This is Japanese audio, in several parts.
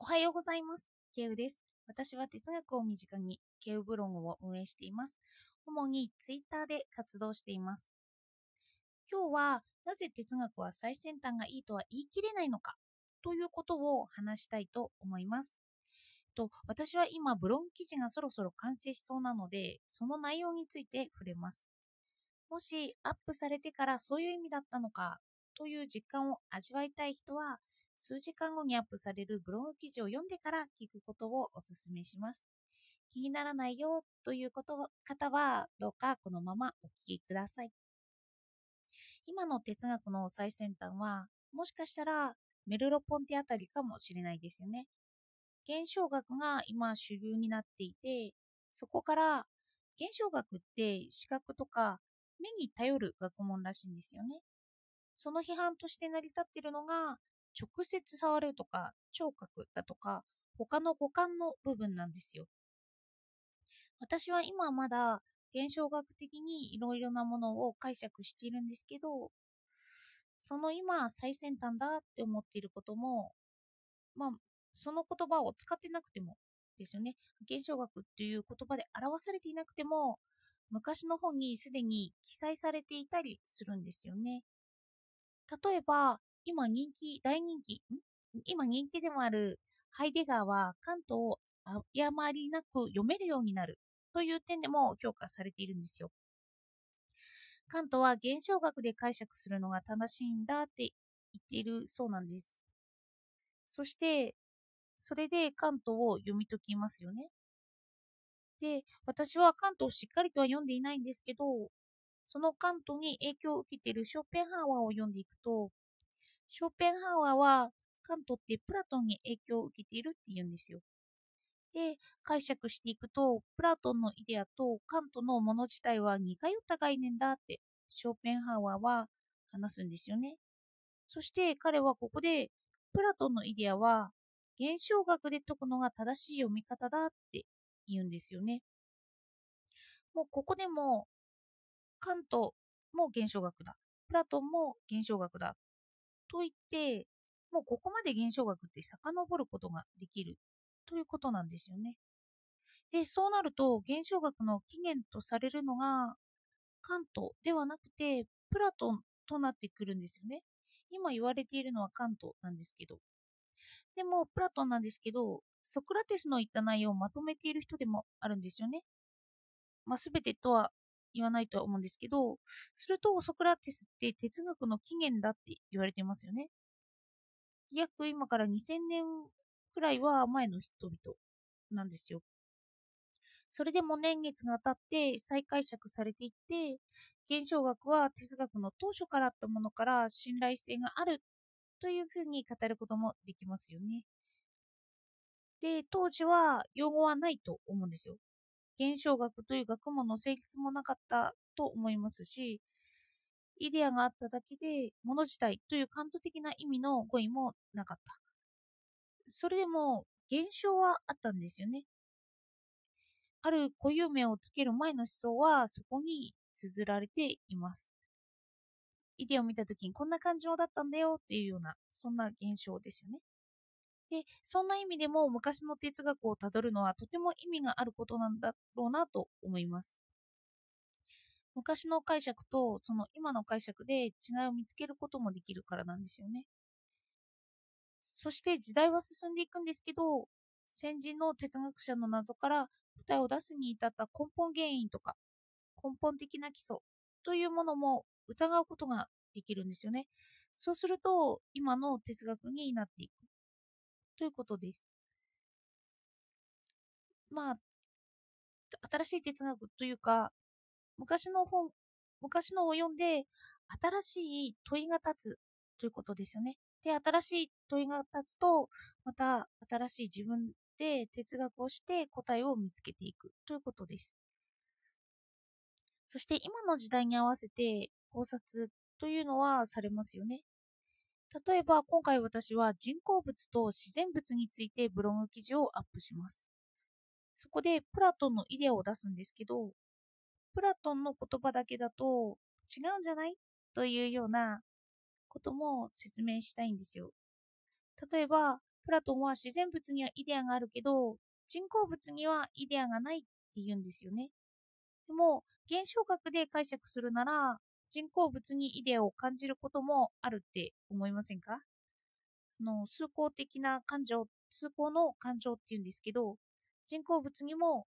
おはようございます。ケウです。私は哲学を身近にケウブログを運営しています。主にツイッターで活動しています。今日はなぜ哲学は最先端がいいとは言い切れないのかということを話したいと思います。私は今ブログ記事がそろそろ完成しそうなので、その内容について触れます。もしアップされてからそういう意味だったのかという実感を味わいたい人は、数時間後にアップされるブログ記事を読んでから聞くことをお勧めします。気にならないよという方は、どうかこのままお聞きください。今の哲学の最先端は、もしかしたらメルロポンテあたりかもしれないですよね。現象学が今主流になっていて、そこから現象学って視覚とか目に頼る学問らしいんですよね。その批判として成り立っているのが、直接触るとか聴覚だとか他の五感の部分なんですよ。私は今まだ現象学的にいろいろなものを解釈しているんですけど、その今最先端だって思っていることも、その言葉を使ってなくてもですよね。現象学っていう言葉で表されていなくても、昔の本にすでに記載されていたりするんですよね。例えば今人気でもあるハイデガーはカントを誤りなく読めるようになるという点でも評価されているんですよ。カントは現象学で解釈するのが正しいんだって言っているそうなんです。そしてそれでカントを読み解きますよね。で、私はカントをしっかりとは読んでいないんですけど、そのカントに影響を受けているショーペンハワーを読んでいくと、ショーペンハワーはカントってプラトンに影響を受けているって言うんですよ。で、解釈していくと、プラトンのイデアとカントのもの自体は似通った概念だってショーペンハワーは話すんですよね。そして彼はここで、プラトンのイデアは現象学で解くのが正しい読み方だって言うんですよね。もうここでもカントも現象学だ、プラトンも現象学だと言って、もうここまで現象学って遡ることができるということなんですよね。で、そうなると現象学の起源とされるのがカントではなくてプラトンとなってくるんですよね。今言われているのはカントなんですけど、でもプラトンなんですけど、ソクラテスの言った内容をまとめている人でもあるんですよね。全てとは言わないとは思うんですけど、するとソクラテスって哲学の起源だって言われてますよね。約今から2000年くらいは前の人々なんですよ。それでも年月が経って再解釈されていって、現象学は哲学の当初からあったものから信頼性があるというふうに語ることもできますよね。で、当時は用語はないと思うんですよ。現象学という学問の成立もなかったと思いますし、イデアがあっただけで、物自体という感度的な意味の語彙もなかった。それでも、現象はあったんですよね。ある固有名をつける前の思想はそこに綴られています。イデアを見たときにこんな感情だったんだよっていうような、そんな現象ですよね。で、そんな意味でも昔の哲学をたどるのはとても意味があることなんだろうなと思います。昔の解釈とその今の解釈で違いを見つけることもできるからなんですよね。そして時代は進んでいくんですけど、先人の哲学者の謎から答えを出すに至った根本原因とか根本的な基礎というものも疑うことができるんですよね。そうすると今の哲学になっていくということです。新しい哲学というか、昔のを読んで、新しい問いが立つということですよね。で、新しい問いが立つと、また新しい自分で哲学をして答えを見つけていくということです。そして今の時代に合わせて考察というのはされますよね。例えば今回私は人工物と自然物についてブログ記事をアップします。そこでプラトンのイデアを出すんですけど、プラトンの言葉だけだと違うんじゃないというようなことも説明したいんですよ。例えばプラトンは自然物にはイデアがあるけど、人工物にはイデアがないって言うんですよね。でも、現象学で解釈するなら、人工物にイデアを感じることもあるって思いませんか？崇高の感情っていうんですけど、人工物にも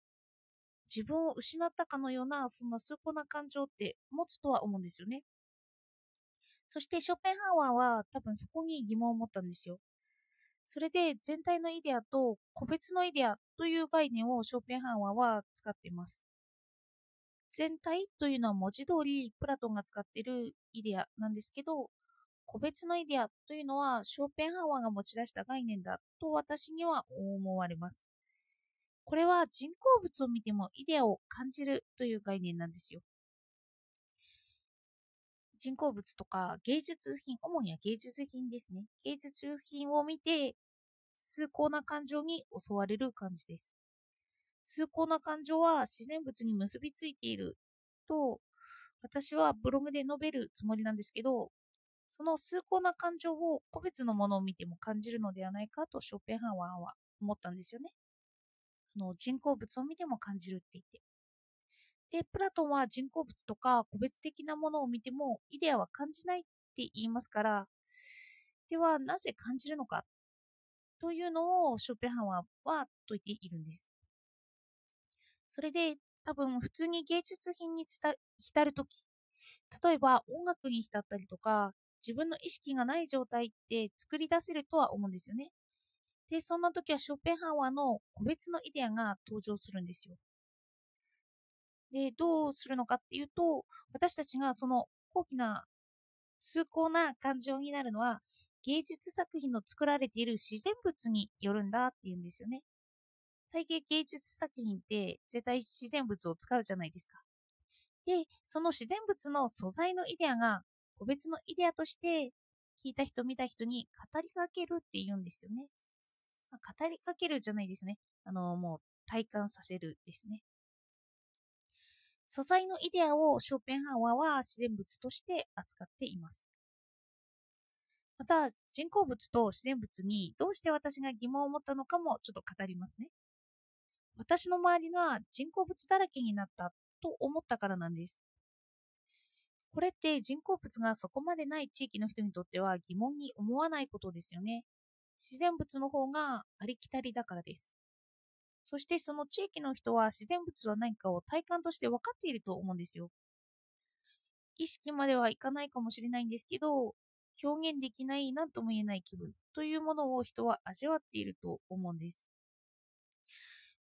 自分を失ったかのような、そんな崇高な感情って持つとは思うんですよね。そしてショーペンハウアーは多分そこに疑問を持ったんですよ。それで全体のイデアと個別のイデアという概念をショーペンハウアーは使っています。全体というのは文字通りプラトンが使っているイデアなんですけど、個別のイデアというのはショーペンハウアーが持ち出した概念だと私には思われます。これは人工物を見てもイデアを感じるという概念なんですよ。人工物とか芸術品、主には芸術品ですね。芸術品を見て崇高な感情に襲われる感じです。崇高な感情は自然物に結びついていると私はブログで述べるつもりなんですけど、その崇高な感情を個別のものを見ても感じるのではないかとショーペンハウアーは思ったんですよね。人工物を見ても感じるって言って。で、プラトンは人工物とか個別的なものを見てもイデアは感じないって言いますから、ではなぜ感じるのかというのをショーペンハウアーは説いているんです。それで多分普通に芸術品に浸るとき、例えば音楽に浸ったりとか、自分の意識がない状態って作り出せるとは思うんですよね。で、そんなときはショーペンハウアーの個別のイデアが登場するんですよ。で、どうするのかっていうと、私たちがその高貴な崇高な感情になるのは芸術作品の作られている自然物によるんだっていうんですよね。大抵芸術作品って絶対自然物を使うじゃないですか。で、その自然物の素材のイデアが個別のイデアとして聞いた人見た人に語りかけるって言うんですよね。語りかけるじゃないですね。もう体感させるですね。素材のイデアをショーペンハウアーは自然物として扱っています。また、人工物と自然物にどうして私が疑問を持ったのかもちょっと語りますね。私の周りが人工物だらけになったと思ったからなんです。これって人工物がそこまでない地域の人にとっては疑問に思わないことですよね。自然物の方がありきたりだからです。そしてその地域の人は自然物は何かを体感として分かっていると思うんですよ。意識まではいかないかもしれないんですけど、表現できない何とも言えない気分というものを人は味わっていると思うんです。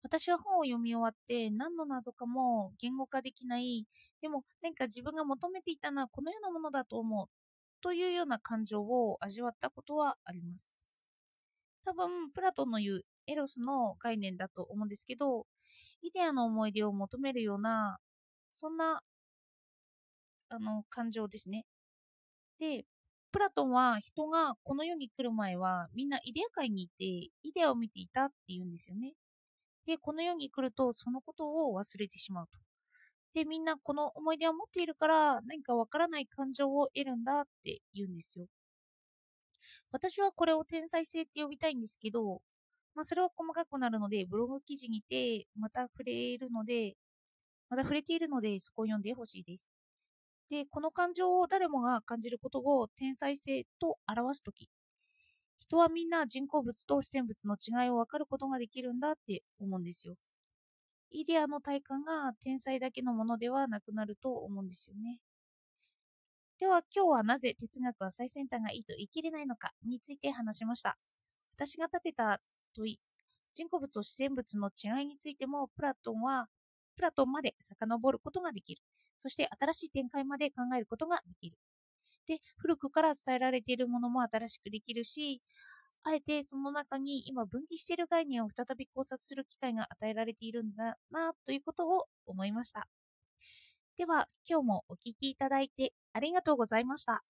私は本を読み終わって何の謎かも言語化できない、でも何か自分が求めていたのはこのようなものだと思うというような感情を味わったことはあります。多分プラトンの言うエロスの概念だと思うんですけど、イデアの思い出を求めるような、そんな感情ですね。で、プラトンは人がこの世に来る前はみんなイデア界にいてイデアを見ていたっていうんですよね。で、この世に来るとそのことを忘れてしまうと。で、みんなこの思い出を持っているから何かわからない感情を得るんだって言うんですよ。私はこれを天才性って呼びたいんですけど、それは細かくなるので、ブログ記事にてまた触れているので、そこを読んでほしいです。で、この感情を誰もが感じることを天才性と表すとき、人はみんな人工物と自然物の違いを分かることができるんだって思うんですよ。イデアの体感が天才だけのものではなくなると思うんですよね。では、今日はなぜ哲学は最先端がいいと言い切れないのかについて話しました。私が立てた問い、人工物と自然物の違いについてもプラトンまで遡ることができる。そして新しい展開まで考えることができる。で、古くから伝えられているものも新しくできるし、あえてその中に今分岐している概念を再び考察する機会が与えられているんだなということを思いました。では、今日もお聞きいただいてありがとうございました。